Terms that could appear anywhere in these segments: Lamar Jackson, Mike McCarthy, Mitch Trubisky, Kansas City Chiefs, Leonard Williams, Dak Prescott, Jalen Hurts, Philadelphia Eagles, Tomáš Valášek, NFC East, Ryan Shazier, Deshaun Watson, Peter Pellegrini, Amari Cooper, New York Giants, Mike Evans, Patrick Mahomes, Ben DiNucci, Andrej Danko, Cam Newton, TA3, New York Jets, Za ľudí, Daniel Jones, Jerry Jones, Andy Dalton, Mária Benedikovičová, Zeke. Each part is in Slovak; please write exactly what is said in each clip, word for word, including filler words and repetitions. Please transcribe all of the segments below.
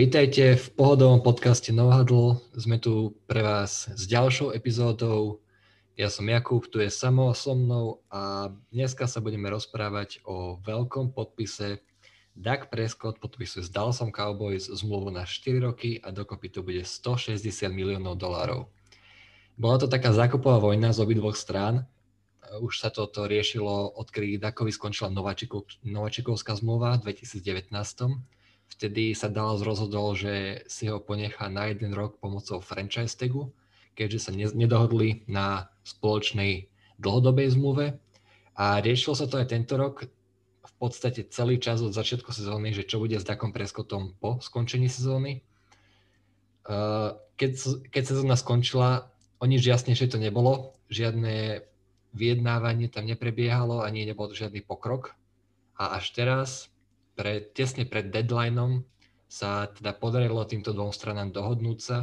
Vítajte v pohodovom podcaste Novahadl. Sme tu pre vás s ďalšou epizódou. Ja som Jakub, tu je Samo so mnou a dneska sa budeme rozprávať o veľkom podpise. Dak Prescott podpisuje s Dallasom Cowboys zmluvu na štyri roky a dokopy to bude stošesťdesiat miliónov dolárov. Bola to taká zákupová vojna z obidvoch strán. Už sa toto riešilo, odkedy Dakovi skončila nováčikovská zmluva v dvetisícdevätnásť. Vtedy sa Dallas rozhodol, že si ho ponechá na jeden rok pomocou franchise tagu, keďže sa nedohodli na spoločnej dlhodobej zmluve. A riešilo sa to aj tento rok, v podstate celý čas od začiatku sezóny, že čo bude s Dakom Prescottom po skončení sezóny. Keď, keď sezóna skončila, o nič jasnejšie to nebolo, žiadne vyjednávanie tam neprebiehalo, ani nebol žiadny pokrok. A až teraz, Pred, tesne pred deadlineom sa teda podarilo týmto dvom stranám dohodnúť sa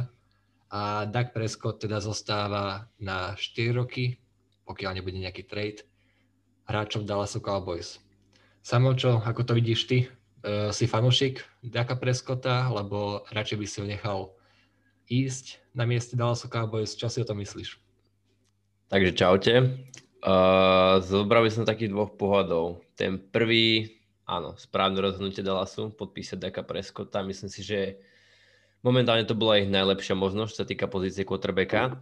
a Dak Prescott teda zostáva na štyri roky, pokiaľ nebude nejaký trade, hráčom Dallasu Cowboys. Samo, čo, ako to vidíš ty, e, si fanúšik Daka Prescotta, lebo radšej by si ho nechal ísť na mieste Dallasu Cowboys. Čo si o tom myslíš? Takže čaute. Uh, zobral by som takých dvoch pohľadov. Ten prvý, áno, správne rozhodnutie Dallasu podpísať Daka Prescotta. Myslím si, že momentálne to bola ich najlepšia možnosť, čo sa týka pozície quarterbacka.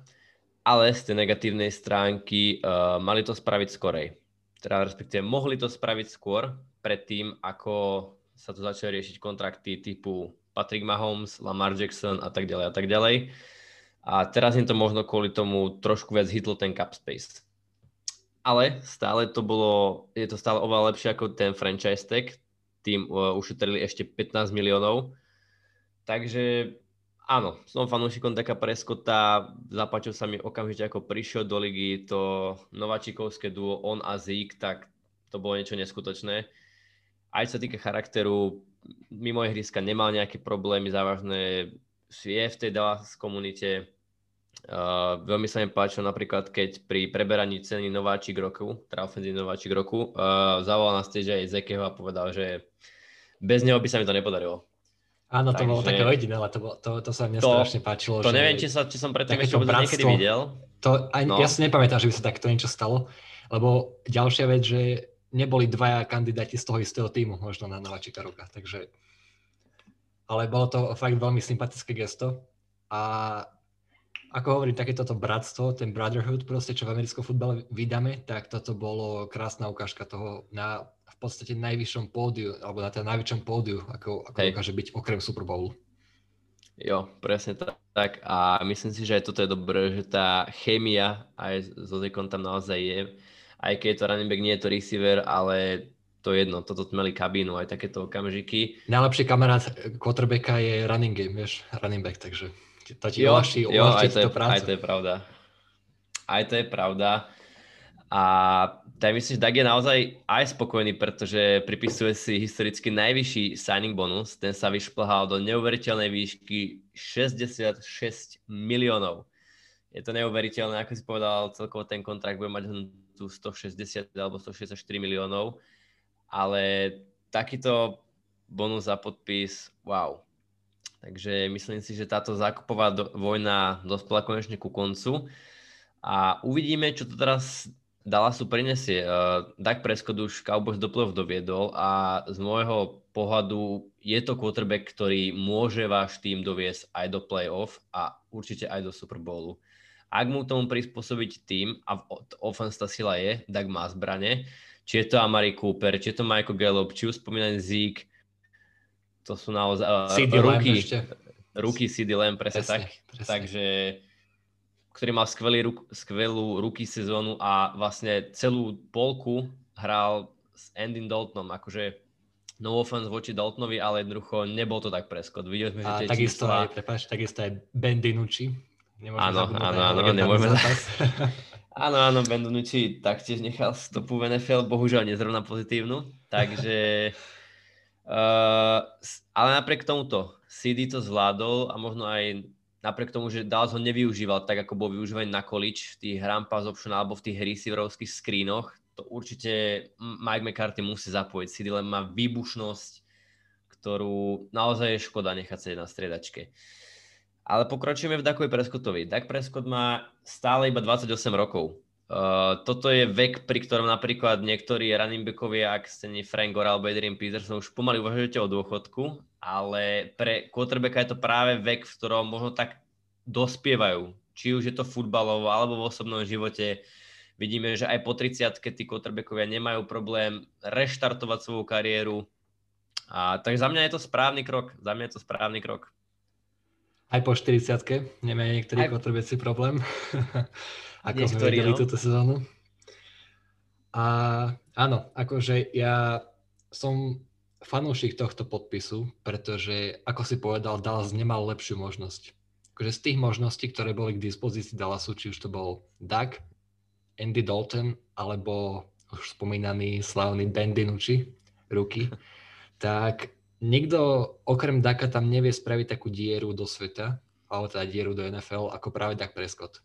Ale z tej negatívnej stránky uh, mali to spraviť skorej. Teda respektíve mohli to spraviť skôr predtým, ako sa tu začali riešiť kontrakty typu Patrick Mahomes, Lamar Jackson a tak ďalej a tak ďalej. A teraz im to možno kvôli tomu trošku viac hitlo ten cap space. Ale stále to bolo, je to stále oveľa lepšie ako ten franchise tag, tým uh, ušetrili ešte pätnásť miliónov. Takže áno, som fanúšikom Daka Prescotta, zapáčil sa mi okamžite, ako prišiel do ligy, to nováčikovské duo on a Zeke, tak to bolo niečo neskutočné. Aj čo sa týka charakteru, mimo ihriska nemal nejaké problémy závažné, je v tej Dallas komunite. Uh, veľmi sa mi páčilo napríklad, keď pri preberaní ceny nováčik roku, teda ofenzívny nováčik roku, uh, zavolal na stage aj Zekeho a povedal, že bez neho by sa mi to nepodarilo. Áno, to Takže, bolo také ojedinelé, to, to, to sa mne to, strašne páčilo. To že neviem, či, sa, či som predtým ešte niekedy videl. To, aj, no. Ja si nepamätám, že by sa takto niečo stalo, lebo ďalšia vec, že neboli dvaja kandidáti z toho istého týmu možno na nováčika roka. Takže, ale bolo to fakt veľmi sympatické gesto a ako hovorím, takéto bratstvo, ten brotherhood, proste, čo v americkom futbale vydáme, tak toto bolo krásna ukážka toho na v podstate najvyššom pódiu, alebo na teda najväčšom pódiu, ako, ako dokáže byť okrem Super Bowlu. Jo, presne tak. A myslím si, že aj toto je dobré, že tá chémia aj so Zekom tam naozaj je. Aj keď je to running back, nie je to receiver, ale to jedno, toto tmeli kabínu, aj takéto okamžiky. Najlepší kamarát quarterbacka je running game, vieš, running back, takže to ti uľahčí túto prácu. Aj to je pravda. Aj to je pravda. A tak myslím, že Dak je naozaj aj spokojný, pretože pripisuje si historicky najvyšší signing bonus. Ten sa vyšplhal do neuveriteľnej výšky šesťdesiatšesť miliónov. Je to neuveriteľné, ako si povedal, celkovo ten kontrakt bude mať tu stošesťdesiat alebo stošesťdesiatštyri miliónov. Ale takýto bonus za podpis, wow. Takže myslím si, že táto zákupová do, vojna dospela konečne ku koncu a uvidíme, čo to teraz Dallasu prinesie. Uh, Dak Prescott už Cowboys do play-off doviedol a z môjho pohľadu je to quarterback, ktorý môže váš tým doviesť aj do play-off a určite aj do Super Bowlu. Ak mu tomu prispôsobiť tým, a offense tá sila je, Dak má zbrane, či je to Amari Cooper, či je to Michael Gallup, či už spomínaný Zeke, to sú naozaj uh, ruky, ruky CeeDee Lamb, presne, presne tak. Presne. Takže, ktorý mal skvelý, skvelú ruky sezónu a vlastne celú polku hral s Andym Daltonom. Akože no offense voči Daltonovi, ale jednoducho nebol to tak Prescott. Videli sme, že tie takisto čísla... Prepáč, takisto aj Ben DiNucci. Áno, áno, áno, nemôžeme zápas. Áno, áno, Ben DiNucci taktiež nechal stopu v en ef el, bohužiaľ nezrovna pozitívnu. Takže... Uh, ale napriek tomuto CeeDee to zvládol a možno aj napriek tomu, že Dallas ho nevyužíval tak, ako bol využívaný na college v tých run pass option alebo v tých receiverovských screenoch, to určite Mike McCarthy musí zapojiť. CeeDee len má výbušnosť, ktorú naozaj je škoda nechať sa na striedačke. Ale pokročíme v Dakovi Prescottovi. Dak Prescott má stále iba dvadsaťosem rokov. Uh, toto je vek, pri ktorom napríklad niektorí running backovia, ak ste nie Frank Gore alebo Adrian Peterson, už pomaly uvažujete o dôchodku, ale pre quarterbacka je to práve vek, v ktorom možno tak dospievajú. Či už je to futbalovo alebo v osobnom živote. Vidíme, že aj po tridsiatke tí quarterbackovia nemajú problém reštartovať svoju kariéru. A, takže za mňa je to správny krok. Za mňa je to správny krok. Aj po štyridsiatke nemajú niektorí aj... quarterbacki problém. Ako sme videli túto sezónu. A áno, akože ja som fanúšik tohto podpisu, pretože, ako si povedal, Dallas nemal lepšiu možnosť. Akože z tých možností, ktoré boli k dispozícii Dallasu, či už to bol Dak, Andy Dalton, alebo už spomínaný slávny Ben DiNucci, rookie, tak nikto okrem Daka tam nevie spraviť takú dieru do sveta, alebo teda dieru do en ef el, ako práve Dak Prescott.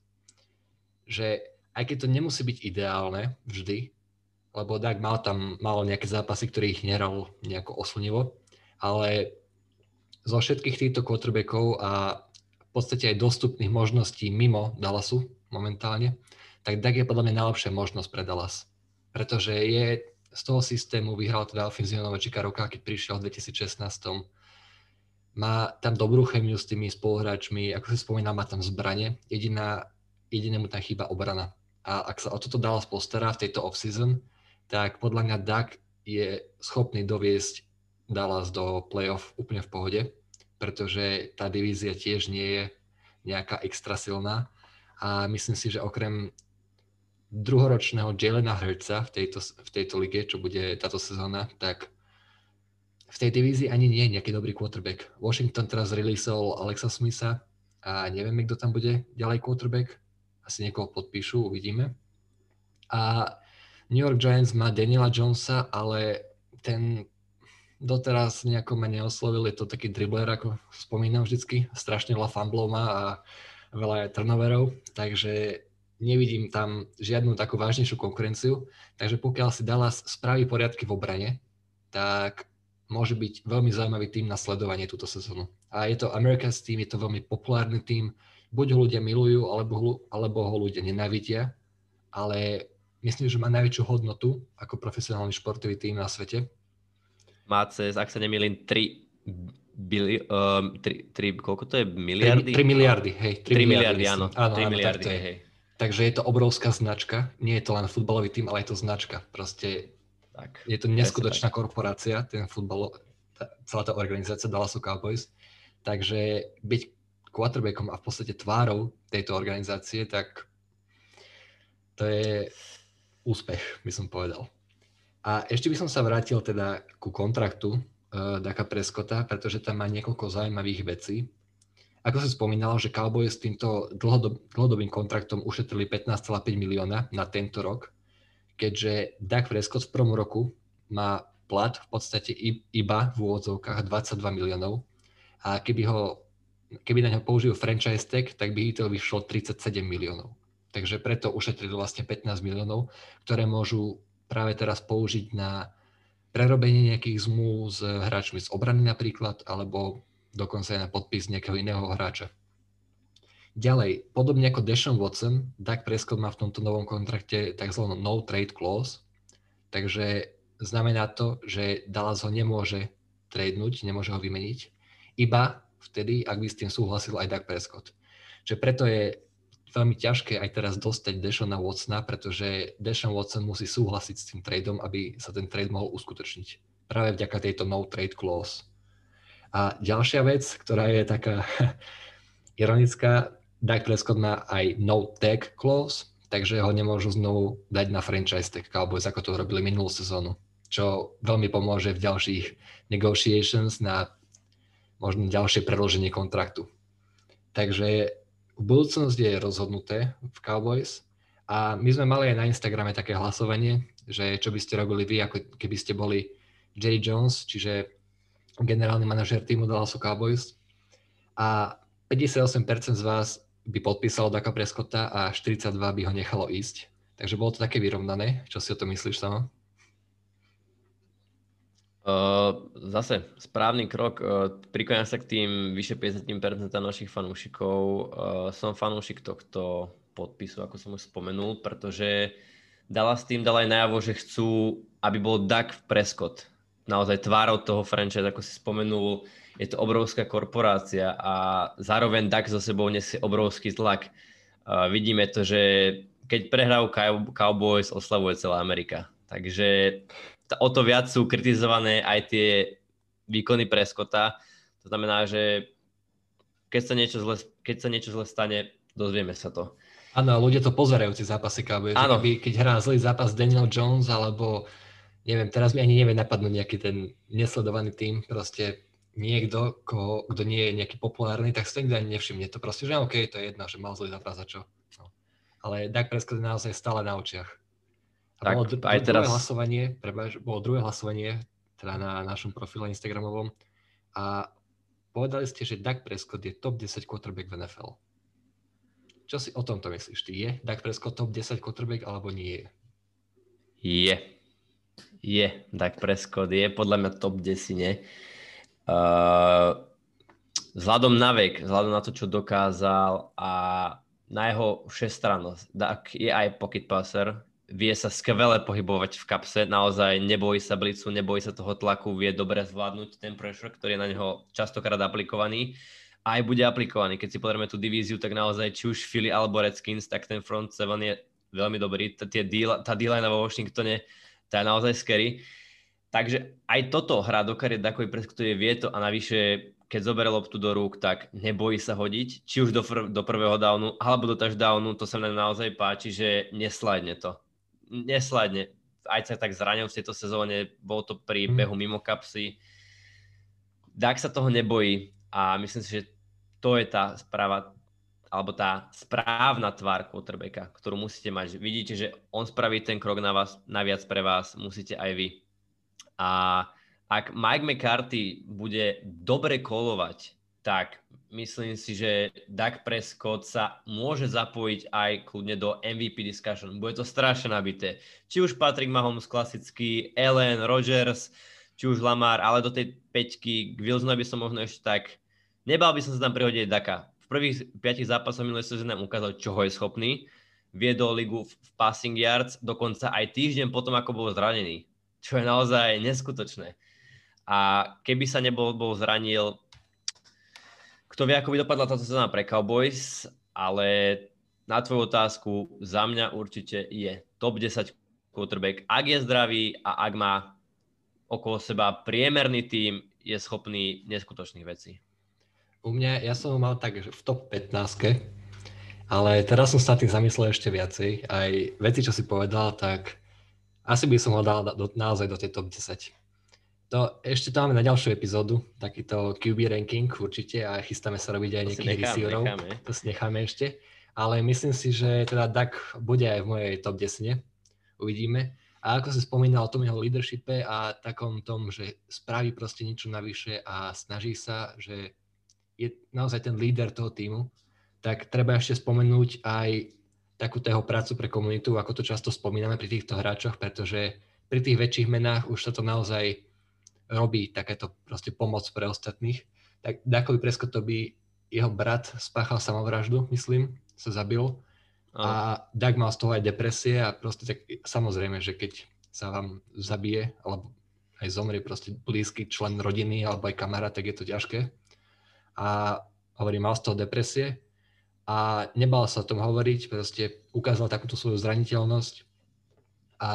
Že aj keď to nemusí byť ideálne vždy, lebo Dak mal tam malo nejaké zápasy, ktorých nehral nejako oslnivo, ale zo všetkých týchto quarterbackov a v podstate aj dostupných možností mimo Dallasu momentálne, tak Dak je podľa mňa najlepšia možnosť pre Dallas. Pretože je z toho systému, vyhral teda ofenzívne nové Chicago, keď prišiel v dvetisícšestnásť. Má tam dobrú chemiu s tými spoluhráčmi, ako si spomínal, má tam zbrane. Jediná Jediné mu tam chýba obrana. A ak sa o toto Dallas postará v tejto off-season, tak podľa mňa Dak je schopný doviesť Dallas do playoff úplne v pohode, pretože tá divízia tiež nie je nejaká extra silná. A myslím si, že okrem druhoročného Jalena Hurtsa v tejto, v tejto lige, čo bude táto sezóna, tak v tej divízii ani nie je nejaký dobrý quarterback. Washington teraz releaseol Alexa Smitha a nevieme, kto tam bude ďalej quarterback. Asi niekoho podpíšu, uvidíme. A New York Giants má Daniela Jonesa, ale ten doteraz nejako ma neoslovil. Je to taký dribler, ako spomínam vždycky. Strašne veľa fumblov má a veľa aj turnoverov, takže nevidím tam žiadnu takú vážnejšiu konkurenciu. Takže pokiaľ si Dallas spraví poriadky v obrane, tak môže byť veľmi zaujímavý tým na sledovanie túto sezónu. A je to America's team, je to veľmi populárny tým. Buď ho ľudia milujú, alebo ho, alebo ho ľudia nenávidia, ale myslím, že má najväčšiu hodnotu ako profesionálny športový tým na svete. Má cez, ak sa nemýlim, tri, bili, um, tri, tri, koľko to je, miliardy? tri miliardy, hej. tri miliardy, áno. Áno, áno, miliardy, tak to je. Hej. Takže je to obrovská značka, nie je to len futbalový tým, ale je to značka. Proste tak, je to neskutočná tak. korporácia, ten futbal, tá, celá tá organizácia Dallas Cowboys, takže byť quarterbackom a v podstate tvárou tejto organizácie, tak to je úspech, by som povedal. A ešte by som sa vrátil teda ku kontraktu uh, Daka Prescotta, pretože tam má niekoľko zaujímavých vecí. Ako som spomínal, že Cowboys s týmto dlhodob- dlhodobým kontraktom ušetrili pätnásť celá päť milióna na tento rok, keďže Dak Prescott v prvom roku má plat v podstate iba v úvodzovkách dvadsaťdva miliónov a keby ho Keby na ňo použil franchise tag, tak by to vyšlo tridsaťsedem miliónov. Takže preto ušetrili vlastne pätnásť miliónov, ktoré môžu práve teraz použiť na prerobenie nejakých zmluv s hráčmi z obrany napríklad, alebo dokonca aj na podpis nejakého iného hráča. Ďalej, podobne ako Deshaun Watson, Dak Prescott má v tomto novom kontrakte tzv. No trade clause, takže znamená to, že Dallas ho nemôže tradenúť, nemôže ho vymeniť, iba vtedy, ak by s tým súhlasil aj Dak Prescott. Čiže preto je veľmi ťažké aj teraz dostať Deshauna Watsona, pretože Deshaun Watson musí súhlasiť s tým tradeom, aby sa ten trade mohol uskutočniť. Práve vďaka tejto no trade clause. A ďalšia vec, ktorá je taká ironická, Dak Prescott má aj no tag clause, takže ho nemôžu znovu dať na franchise tag Cowboys, ako to robili minulú sezónu, čo veľmi pomôže v ďalších negotiations na možno ďalšie predĺženie kontraktu. Takže v budúcnosti je rozhodnuté v Cowboys a my sme mali aj na Instagrame také hlasovanie, že čo by ste robili vy, ako keby ste boli Jerry Jones, čiže generálny manažér týmu Dallasu Cowboys. A päťdesiatosem percent z vás by podpísalo Daka Prescotta a štyridsaťdva percent by ho nechalo ísť. Takže bolo to také vyrovnané. Čo si o to myslíš, Samo? Uh, zase správny krok, uh, prikláňam sa k tým vyše päťdesiat percent našich fanúšikov. Uh, som fanúšik tohto podpisu, ako som už spomenul, pretože Dallas tým dal aj najavo, že chcú, aby bol Dak Prescott naozaj tvárou toho franchise, ako si spomenul. Je to obrovská korporácia a zároveň Dak so sebou nesie obrovský tlak. Uh, vidíme to, že keď prehrajú Cowboys, oslavuje celá Amerika. Takže o to viac sú kritizované aj tie výkony Prescotta. To znamená, že keď sa niečo zle, keď sa niečo zle stane, dozvieme sa to. Áno, ľudia to pozerajú, tie zápasy Cowboys. Keď hrá zlý zápas Daniel Jones, alebo neviem, teraz mi ani nevie napadnúť nejaký ten nesledovaný tým, proste niekto, koho, kto nie je nejaký populárny, tak si to nikto ani nevšimne. To proste, že OK, to je jedno, že mal zlý zápas a čo. No. Ale Dak Prescott je naozaj stále na očiach. Tak, bolo, dru- aj teraz... druhé hlasovanie, prebož, bolo druhé hlasovanie, teda na našom profile Instagramovom, a povedali ste, že Dak Prescott je top desať quarterback v en ef el. Čo si o tomto myslíš? Ty je Dak Prescott top desať quarterback, alebo nie je? Je. Je. Dak Prescott je podľa mňa top desať. Uh, vzhľadom na vek, vzhľadom na to, čo dokázal a na jeho všestrannosť. Dak je aj pocket passer, vie sa skvele pohybovať v kapse, naozaj nebojí sa blicu, nebojí sa toho tlaku, vie dobre zvládnuť ten pressure, ktorý je na neho častokrát aplikovaný a aj bude aplikovaný. Keď si pozrieme tú divíziu, tak naozaj či už Philly alebo Redskins, tak ten front seven je veľmi dobrý. Tá D-line vo Washingtone, tá je naozaj scary. Takže aj toto hra do kariet Dakovi Prescottovi vie to a navyše, keď zoberie loptu do rúk, tak nebojí sa hodiť, či už do, fr- do prvého downu, alebo do touchdownu, to sa mne naozaj páči, že nesládne to. Nesladne. Aj sa tak zranil v tejto sezóne, bol to pri behu mimo kapsy. Dak sa toho nebojí a myslím si, že to je tá správa, alebo tá správna tvár quarterbacka, ktorú musíte mať. Vidíte, že on spraví ten krok na vás, naviac pre vás, musíte aj vy. A ak Mike McCarthy bude dobre kolovať, tak myslím si, že Dak Prescott sa môže zapojiť aj kľudne do em ví pí discussion. Bude to strašne nabité. Či už Patrick Mahomes klasický, Allen, Rodgers, či už Lamar, ale do tej päťky k Wilsonu by som možno ešte tak... Nebal by som sa tam prihodiť Daka. V prvých piatich zápasoch minulé sezóny ukázal, čoho je schopný. Viedol ligu v passing yards, dokonca aj týždeň potom, ako bol zranený. Čo je naozaj neskutočné. A keby sa nebol bol zranil... Kto vie, ako by dopadla táto sezóna pre Cowboys, ale na tvoju otázku za mňa určite je top desať quarterback. Ak je zdravý a ak má okolo seba priemerný tím, je schopný neskutočných vecí. U mňa, ja som ho mal tak v top pätnástke, ale teraz som sa tým zamyslel ešte viacej. Aj veci, čo si povedal, tak asi by som ho dal do, naozaj do tej top desať. To, ešte to máme na ďalšiu epizódu, takýto kjú bí ranking určite, a chystáme sa robiť aj nejakých receiverov, to si necháme ešte, ale myslím si, že teda Dak bude aj v mojej top desať, uvidíme. A ako si spomínal o tom jeho leadershipe a takom tom, že spraví proste niečo navyše a snaží sa, že je naozaj ten líder toho tímu, tak treba ešte spomenúť aj takúto jeho prácu pre komunitu, ako to často spomíname pri týchto hráčoch, pretože pri tých väčších menách už sa to naozaj robí takéto proste pomoc pre ostatných. Tak Dakovi Prescottovi jeho brat spáchal samovraždu, myslím, sa zabil. Aha. A Dak mal z toho aj depresie a proste tak samozrejme, že keď sa vám zabije alebo aj zomrie proste blízky člen rodiny alebo aj kamarát, tak je to ťažké. A hovorím, mal z toho depresie a nebal sa o tom hovoriť, proste ukázal takúto svoju zraniteľnosť a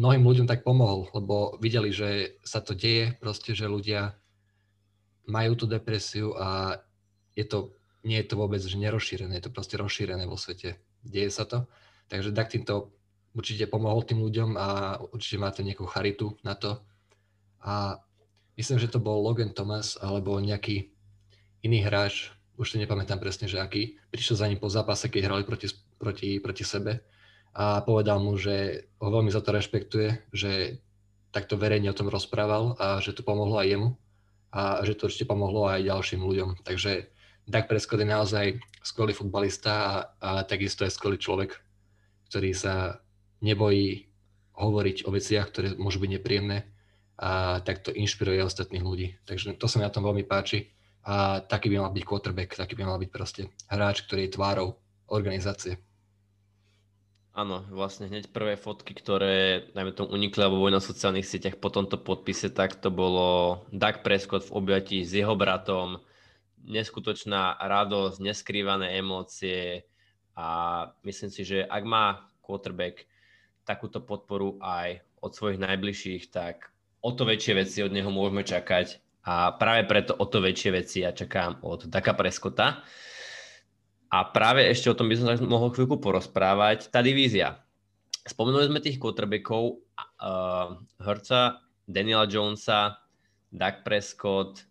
mnohým ľuďom tak pomohol, lebo videli, že sa to deje, proste, že ľudia majú tú depresiu a je to, nie je to vôbec že nerozšírené, je to proste rozšírené vo svete. Deje sa to. Takže Dak týmto určite pomohol tým ľuďom a určite máte nejakú charitu na to. A myslím, že to bol Logan Thomas alebo nejaký iný hráč, už to nepamätám presne, že aký, prišiel za ním po zápase, keď hrali proti, proti, proti sebe. A povedal mu, že ho veľmi za to rešpektuje, že takto verejne o tom rozprával a že to pomohlo aj jemu a že to určite pomohlo aj ďalším ľuďom. Takže Dak Prescott je naozaj skvelý futbalista a, a takisto je skvelý človek, ktorý sa nebojí hovoriť o veciach, ktoré môžu byť nepríjemné a a tak to inšpiruje ostatných ľudí. Takže to sa mi na tom veľmi páči a taký by mal byť quarterback, taký by mal byť proste hráč, ktorý je tvárou organizácie. Áno, vlastne hneď prvé fotky, ktoré najmä tomu unikli alebo boli na sociálnych sieťach po tomto podpise, tak to bolo Dak Prescott v objatí s jeho bratom, neskutočná radosť, neskrývané emócie a myslím si, že ak má quarterback takúto podporu aj od svojich najbližších, tak o to väčšie veci od neho môžeme čakať a práve preto o to väčšie veci ja čakám od Daka Prescotta. A práve ešte o tom by som tak mohol chvíľku porozprávať. Tá divízia. Spomenuli sme tých quarterbackov uh, Hurtsa, Daniela Jonesa, Dak Prescott.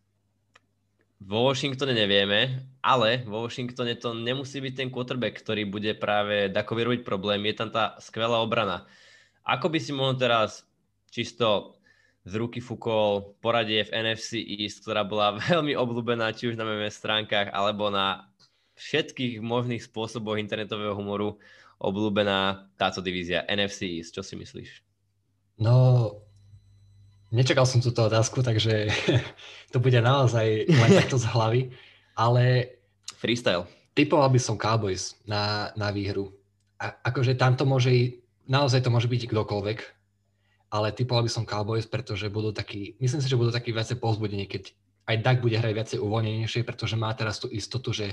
Vo Washingtone nevieme, ale vo Washingtone to nemusí byť ten quarterback, ktorý bude práve Dakovi robiť problém. Je tam tá skvelá obrana. Ako by si mohol teraz čisto z ruky fúkol poradie v N F C East, ktorá bola veľmi obľúbená, či už na meme stránkach, alebo na všetkých možných spôsoboch internetového humoru obľúbená táto divízia N F C East. Čo si myslíš? No, nečakal som túto otázku, takže to bude naozaj len takto z hlavy, ale freestyle. Typoval by som Cowboys na, na výhru. A, akože tam to môže, naozaj to môže byť kdokoľvek, ale typoval by som Cowboys, pretože budú takí, myslím si, že budú takí viacej povzbudení, keď aj Dak bude hrať viacej uvoľnenejšie, pretože má teraz tú istotu, že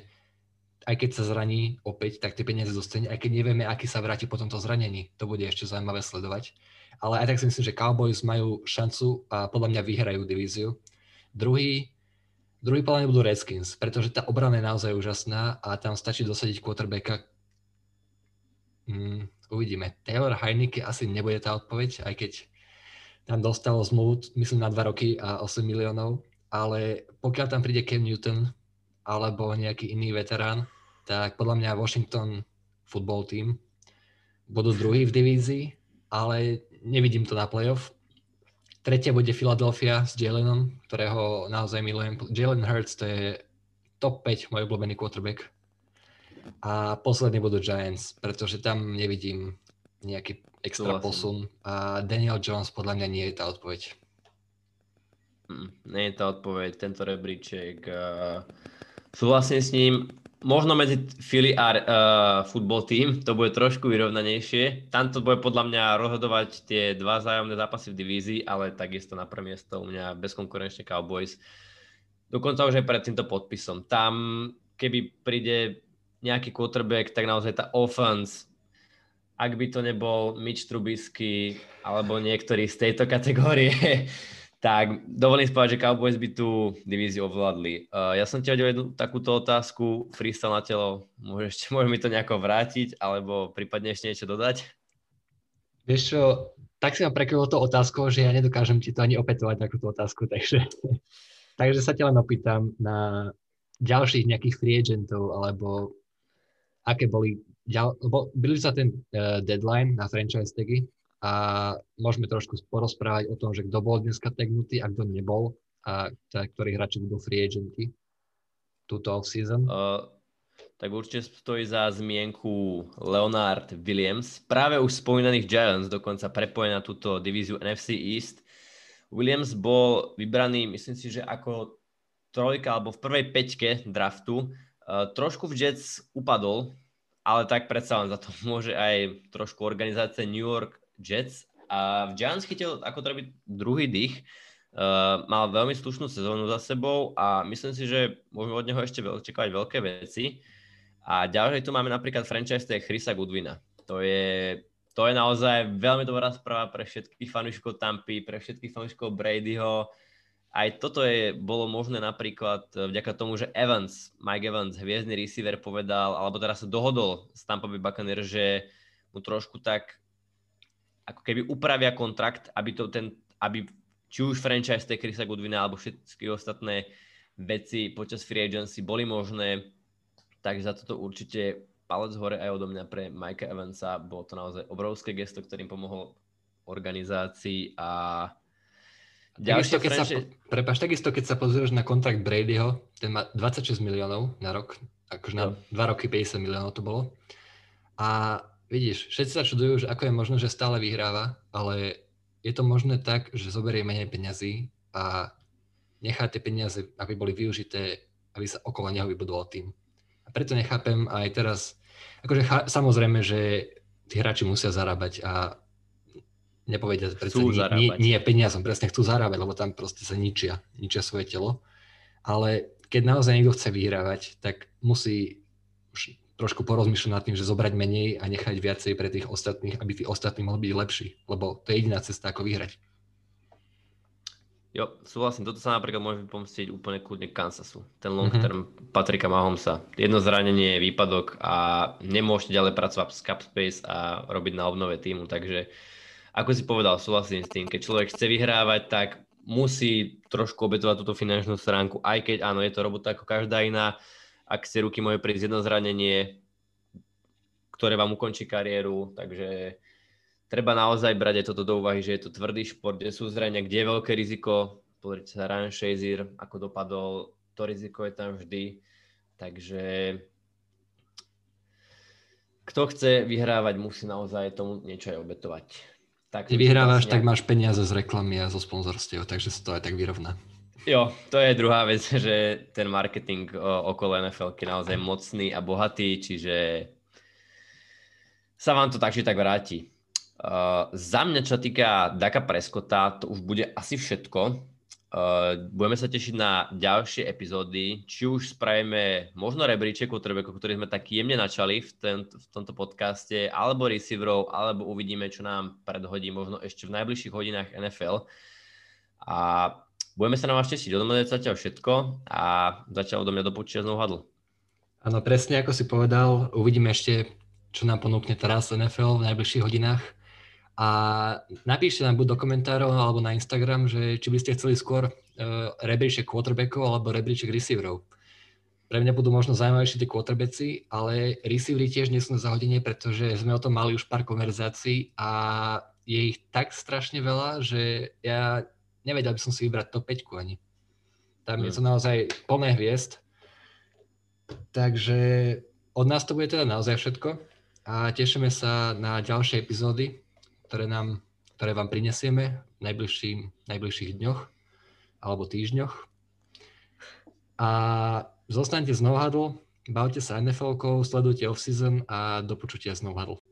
aj keď sa zraní opäť, tak tie peniaze zostane, aj keď nevieme, aký sa vráti po tomto zranení. To bude ešte zaujímavé sledovať. Ale aj tak si myslím, že Cowboys majú šancu a podľa mňa vyhrajú divíziu. Druhý, druhý podľa mňa budú Redskins, pretože tá obrana je naozaj úžasná a tam stačí dosadiť quarterbacka. Mm. Uvidíme. Taylor Heinicke asi nebude tá odpoveď, aj keď tam dostalo zmluvu, myslím, na dva roky a osem miliónov, ale pokiaľ tam príde Cam Newton alebo nejaký iný veterán, tak podľa mňa Washington Football Team budú druhý v divízii, ale nevidím to na playoff. Tretia bude Philadelphia s Jalenom, ktorého naozaj milujem. Jalen Hurts, to je top päť môj obľúbený quarterback. A posledný budú Giants, pretože tam nevidím nejaký extra posun. A Daniel Jones podľa mňa nie je tá odpoveď. Mm, nie je tá odpoveď, tento rebríček. Uh, súhlasím s ním. Možno medzi Philly a uh, football team to bude trošku vyrovnanejšie. Tamto bude podľa mňa rozhodovať tie dva zájomné zápasy v divízii, ale takisto na prvé miesto u mňa bezkonkurenčne Cowboys. Dokonca už aj pred týmto podpisom. Tam, keby príde nejaký quarterback, tak naozaj tá offense, ak by to nebol Mitch Trubisky alebo niektorý z tejto kategórie, tak dovolím spávať, že Cowboys by tú divíziu ovládli. Uh, ja som ti hodil jednu takúto otázku, freestyle na telo, môžeš, môžeš mi to nejako vrátiť alebo prípadne ešte niečo dodať? Vieš čo, tak si ma prekvapilo to otázkou, že ja nedokážem ti to ani opätovať takúto otázku, takže, takže sa ťa len opýtam na ďalších nejakých free agentov alebo aké boli, lebo byli sa ten uh, deadline na franchise tagy a môžeme trošku porozprávať o tom, že kto bol dneska tagnutý a kto nebol a t- ktorí hráči budú free agenti túto off-season. Uh, tak určite stojí za zmienku Leonard Williams, práve už spomínaných Giants, dokonca prepojená túto divíziu N F C East. Williams bol vybraný, myslím si, že ako trojka alebo v prvej peťke draftu. Uh, trošku v Jets upadol, ale tak predsa len za to môže aj trošku organizácia New York Jets. A v Giants chytil ako treba druhý dých, uh, mal veľmi slušnú sezónu za sebou a myslím si, že môžeme od neho ešte očakávať veľké veci. A ďalej tu máme napríklad franchise Chrisa Goodwina. To je, to je naozaj veľmi dobrá správa pre všetkých fanúšikov Tampy, pre všetkých fanúšikov Bradyho. Aj toto je, bolo možné napríklad vďaka tomu, že Evans, Mike Evans, hviezdny receiver, povedal, alebo teraz sa dohodol s Tampa Bay Buccaneers, že mu trošku tak ako keby upravia kontrakt, aby to ten, aby či už franchise tej Chrisa Goodwina alebo všetky ostatné veci počas free agency boli možné. Takže za toto určite palec hore aj odo mňa pre Mikea Evansa. Bolo to naozaj obrovské gesto, ktorým pomohol organizácii a Takisto keď, franči... takisto, keď sa pozrieš na kontrakt Bradyho, ten má dvadsaťšesť miliónov na rok, akože na dva roky päťdesiat miliónov to bolo. A vidíš, všetci sa čudujú, že ako je možné, že stále vyhráva, ale je to možné tak, že zoberie menej peňazí a nechá tie peniaze, aby boli využité, aby sa okolo neho vybudoval tým. A preto nechápem aj teraz, akože ch- samozrejme, že tí hráči musia zarábať a nepovedia predsa nie, nie, nie peniazom, presne chcú zarábať, lebo tam proste sa ničia, ničia svoje telo. Ale keď naozaj niekto chce vyhrávať, tak musí už trošku porozmýšľať nad tým, že zobrať menej a nechať viacej pre tých ostatných, aby tí ostatní mohli byť lepší, lebo to je jediná cesta, ako vyhrať. Jo, súhlasím. Toto sa napríklad môže pomstiť úplne kľudne Kansasu. Ten long term mm-hmm. Patricka Mahomesa. Jedno zranenie, výpadok a nemôžete ďalej pracovať s cap space a robiť na obnove týmu. Takže, ako si povedal, súhlasím s tým. Keď človek chce vyhrávať, tak musí trošku obetovať túto finančnú stránku. Aj keď, áno, je to robota ako každá iná. Ak si ruky môže prísť jedno zranenie, ktoré vám ukončí kariéru, takže... Treba naozaj brať aj toto do úvahy, že je to tvrdý šport, kde sú zrania, kde je veľké riziko. Pozrite sa Ryan Shazier, ako dopadol, to riziko je tam vždy. Takže kto chce vyhrávať, musí naozaj tomu niečo aj obetovať. Tak, Ty vyhrávaš, tak máš peniaze z reklamy a zo sponzorstiev, takže sa to aj tak vyrovná. Jo, to je druhá vec, že ten marketing okolo en ef elky je naozaj mocný a bohatý, čiže sa vám to tak, že tak vráti. Uh, za mňa, čo týka Daka Prescotta, to už bude asi všetko. Uh, budeme sa tešiť na ďalšie epizódy, či už spravíme možno rebríček o trebeko, ktorý sme tak jemne načali v, ten, v tomto podcaste, alebo receiverov, alebo uvidíme, čo nám predhodí možno ešte v najbližších hodinách en ef el. A budeme sa na vás tešiť. Odo mňa je zatiaľ všetko a zatiaľ odo mňa do počutia z Novahadl. Áno, presne ako si povedal, uvidíme ešte, čo nám ponúkne teraz en ef el v najbližších hodinách. A napíšte nám buď do komentárov alebo na Instagram, že či by ste chceli skôr uh, rebríček quarterbackov alebo rebríček receiverov. Pre mňa budú možno zaujímavejšie tie quarterbacki, ale receivery tiež nie sú na zahodenie, pretože sme o tom mali už pár konverzácií a je ich tak strašne veľa, že ja nevedel by som si vybrať top päť ani. Tam hmm. je to naozaj plné hviezd. Takže od nás to bude teda naozaj všetko a tešíme sa na ďalšie epizódy, ktoré nám, ktoré vám prinesieme v najbližších dňoch alebo týždňoch. A zostaňte z Novahadl, bavte sa en ef elkou, sledujte off-season a do počutia z Novahadl.